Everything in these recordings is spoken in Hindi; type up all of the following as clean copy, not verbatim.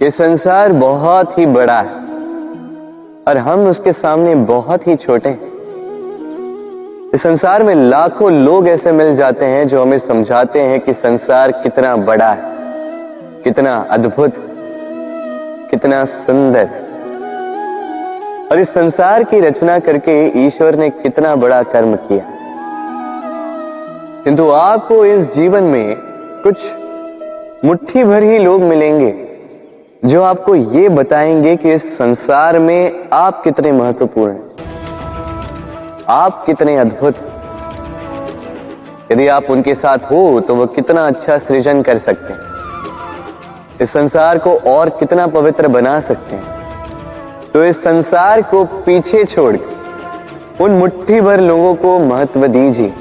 ये संसार बहुत ही बड़ा है और हम उसके सामने बहुत ही छोटे हैं। इस संसार में लाखों लोग ऐसे मिल जाते हैं जो हमें समझाते हैं कि संसार कितना बड़ा है, कितना अद्भुत, कितना सुंदर। और इस संसार की रचना करके ईश्वर ने कितना बड़ा कर्म किया। किंतु आपको इस जीवन में कुछ मुट्ठी भर ही लोग मिलेंगे जो आपको ये बताएंगे कि इस संसार में आप कितने महत्वपूर्ण हैं, आप कितने अद्भुत। यदि आप उनके साथ हो तो वह कितना अच्छा सृजन कर सकते हैं, इस संसार को और कितना पवित्र बना सकते हैं। तो इस संसार को पीछे छोड़ उन मुट्ठी भर लोगों को महत्व दीजिए,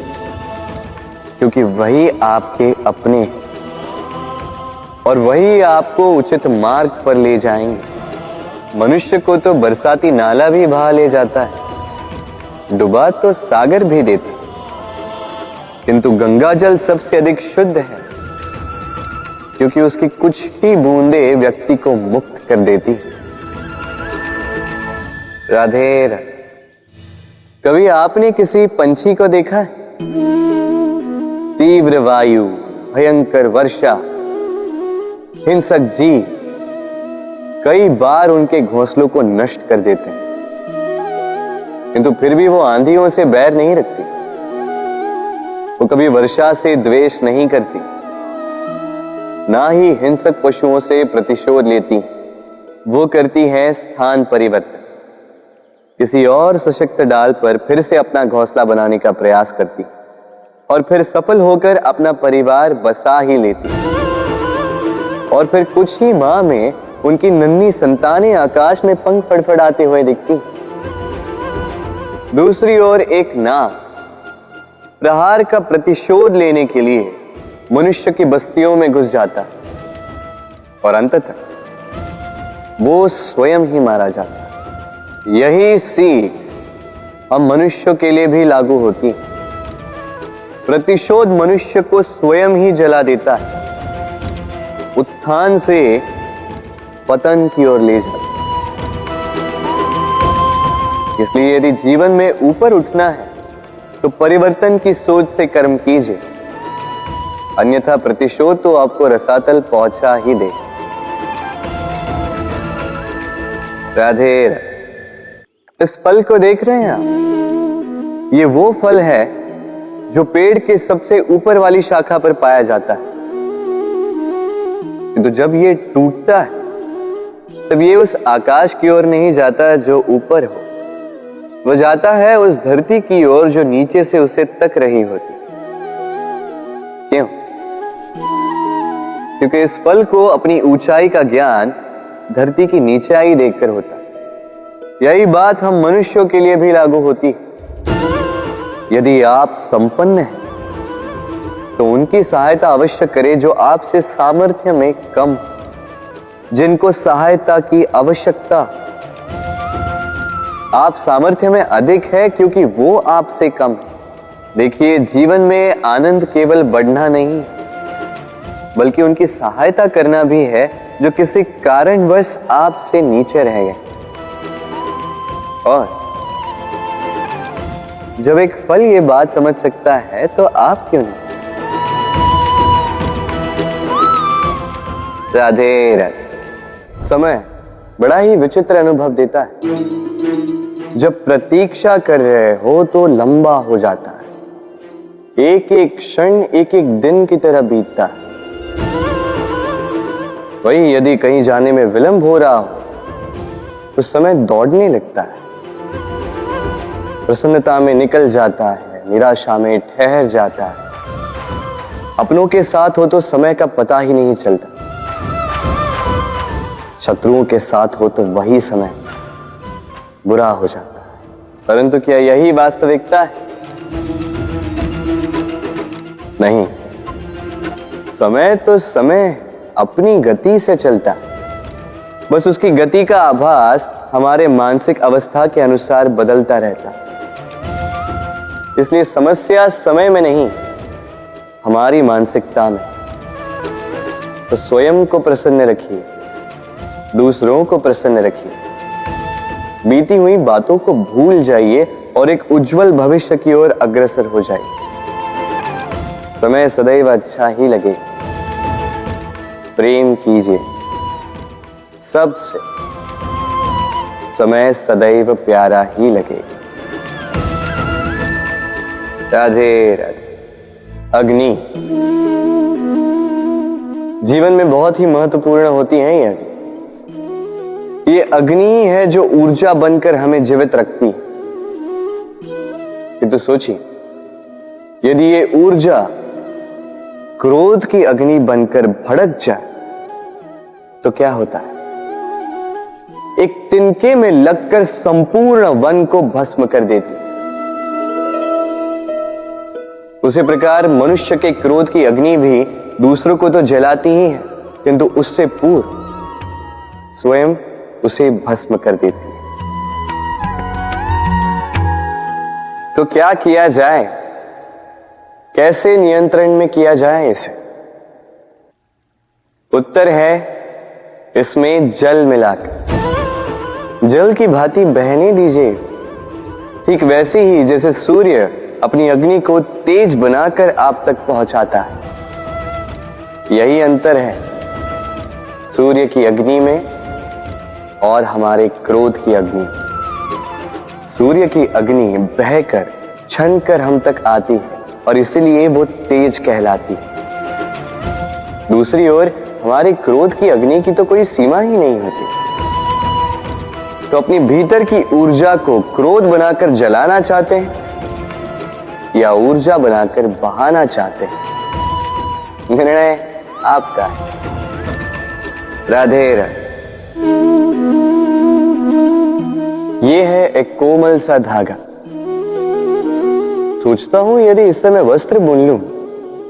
क्योंकि वही आपके अपने और वही आपको उचित मार्ग पर ले जाएंगे। मनुष्य को तो बरसाती नाला भी बहा ले जाता है, डुबा तो सागर भी देते, किंतु गंगा जल सबसे अधिक शुद्ध है, क्योंकि उसकी कुछ ही बूंदें व्यक्ति को मुक्त कर देती है। राधे राधे। कभी आपने किसी पंछी को देखा है? तीव्र वायु, भयंकर वर्षा, हिंसक जीव कई बार उनके घोंसलों को नष्ट कर देते हैं, किंतु फिर भी वो आंधियों से बैर नहीं रखती, वो कभी वर्षा से द्वेष नहीं करती, ना ही हिंसक पशुओं से प्रतिशोध लेती। वो करती है स्थान परिवर्तन, किसी और सशक्त डाल पर फिर से अपना घोंसला बनाने का प्रयास करती और फिर सफल होकर अपना परिवार बसा ही लेती। और फिर कुछ ही माह में उनकी नन्ही संतानें आकाश में पंख फड़फड़ाते हुए दिखती। दूसरी ओर एक नाग प्रहार का प्रतिशोध लेने के लिए मनुष्य की बस्तियों में घुस जाता और अंततः वो स्वयं ही मारा जाता। यही सीख हम मनुष्यों के लिए भी लागू होती। प्रतिशोध मनुष्य को स्वयं ही जला देता है, उत्थान से पतन की ओर ले जाता। इसलिए यदि जीवन में ऊपर उठना है तो परिवर्तन की सोच से कर्म कीजिए, अन्यथा प्रतिशोध तो आपको रसातल पहुंचा ही दे। राधे। इस फल को देख रहे हैं आप? ये वो फल है जो पेड़ के सबसे ऊपर वाली शाखा पर पाया जाता है, तो जब ये टूटता है तब ये उस आकाश की ओर नहीं जाता जो ऊपर हो, वह जाता है उस धरती की ओर जो नीचे से उसे तक रही होती। क्यों? क्योंकि इस फल को अपनी ऊंचाई का ज्ञान धरती की नीचाई देखकर होता है। यही बात हम मनुष्यों के लिए भी लागू होती है। यदि आप संपन्न हैं तो उनकी सहायता अवश्य करें जो आपसे सामर्थ्य में कम, जिनको सहायता की आवश्यकता। आप सामर्थ्य में अधिक है क्योंकि वो आपसे कम है। देखिए, जीवन में आनंद केवल बढ़ना नहीं बल्कि उनकी सहायता करना भी है जो किसी कारणवश आपसे नीचे रह गए। और जब एक फल ये बात समझ सकता है तो आप क्यों नहीं? राधे राधे। समय बड़ा ही विचित्र अनुभव देता है। जब प्रतीक्षा कर रहे हो तो लंबा हो जाता है, एक एक क्षण एक एक दिन की तरह बीतता है। वही यदि कहीं जाने में विलंब हो रहा हो तो समय दौड़ने लगता है, प्रसन्नता में निकल जाता है, निराशा में ठहर जाता है। अपनों के साथ हो तो समय का पता ही नहीं चलता, शत्रुओं के साथ हो तो वही समय बुरा हो जाता है। परंतु क्या यही वास्तविकता है? नहीं, समय तो समय अपनी गति से चलता है, बस उसकी गति का आभास हमारे मानसिक अवस्था के अनुसार बदलता रहता है। इसलिए समस्या समय में नहीं, हमारी मानसिकता में। तो स्वयं को प्रसन्न रखिए, दूसरों को प्रसन्न रखिए। बीती हुई बातों को भूल जाइए और एक उज्जवल भविष्य की ओर अग्रसर हो जाइए। समय सदैव अच्छा ही लगे। प्रेम कीजिए सबसे, समय सदैव प्यारा ही लगे। राधे राधे। अग्नि जीवन में बहुत ही महत्वपूर्ण होती है। ये अग्नि है जो ऊर्जा बनकर हमें जीवित रखती है। तो सोचिए, यदि ये ऊर्जा क्रोध की अग्नि बनकर भड़क जाए तो क्या होता है? एक तिनके में लगकर संपूर्ण वन को भस्म कर देती। उसी प्रकार मनुष्य के क्रोध की अग्नि भी दूसरों को तो जलाती ही है, किंतु उससे पूर्व स्वयं उसे भस्म कर देती है। तो क्या किया जाए? कैसे नियंत्रण में किया जाए इसे? उत्तर है इसमें जल मिलाकर। जल की भांति बहने दीजिए इसे। ठीक वैसे ही जैसे सूर्य अपनी अग्नि को तेज बनाकर आप तक पहुंचाता है, यही अंतर है सूर्य की अग्नि में और हमारे क्रोध की अग्नि में। सूर्य की अग्नि बहकर छनकर हम तक आती है और इसीलिए वो तेज कहलाती है। दूसरी ओर हमारे क्रोध की अग्नि की तो कोई सीमा ही नहीं होती। तो अपनी भीतर की ऊर्जा को क्रोध बनाकर जलाना चाहते हैं या ऊर्जा बनाकर बहाना चाहते हैं, निर्णय आपका है। राधे राधे। ये है एक कोमल सा धागा। सोचता हूं यदि इससे मैं वस्त्र बुन लूं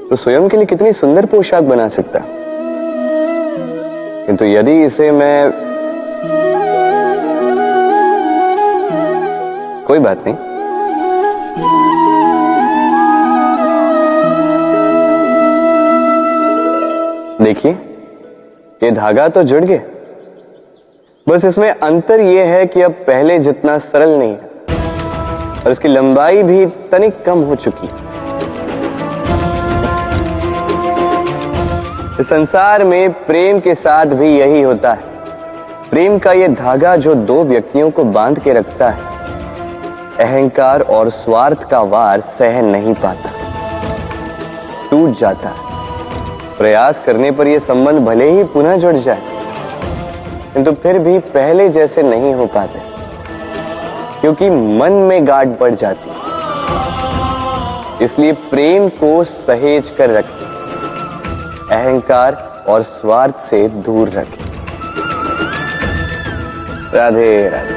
तो स्वयं के लिए कितनी सुंदर पोशाक बना सकता, किंतु यदि इसे मैं, कोई बात नहीं। देखिए ये धागा तो जुड़ गया, बस इसमें अंतर यह है कि अब पहले जितना सरल नहीं है और इसकी लंबाई भी तनिक कम हो चुकी है। इस संसार में प्रेम के साथ भी यही होता है। प्रेम का यह धागा जो दो व्यक्तियों को बांध के रखता है, अहंकार और स्वार्थ का वार सह नहीं पाता, टूट जाता है। प्रयास करने पर यह संबंध भले ही पुनः जुड़ जाए, किंतु फिर भी पहले जैसे नहीं हो पाते, क्योंकि मन में गांठ बढ़ जाती है। इसलिए प्रेम को सहेज कर रखें, अहंकार और स्वार्थ से दूर रखें। राधे राधे।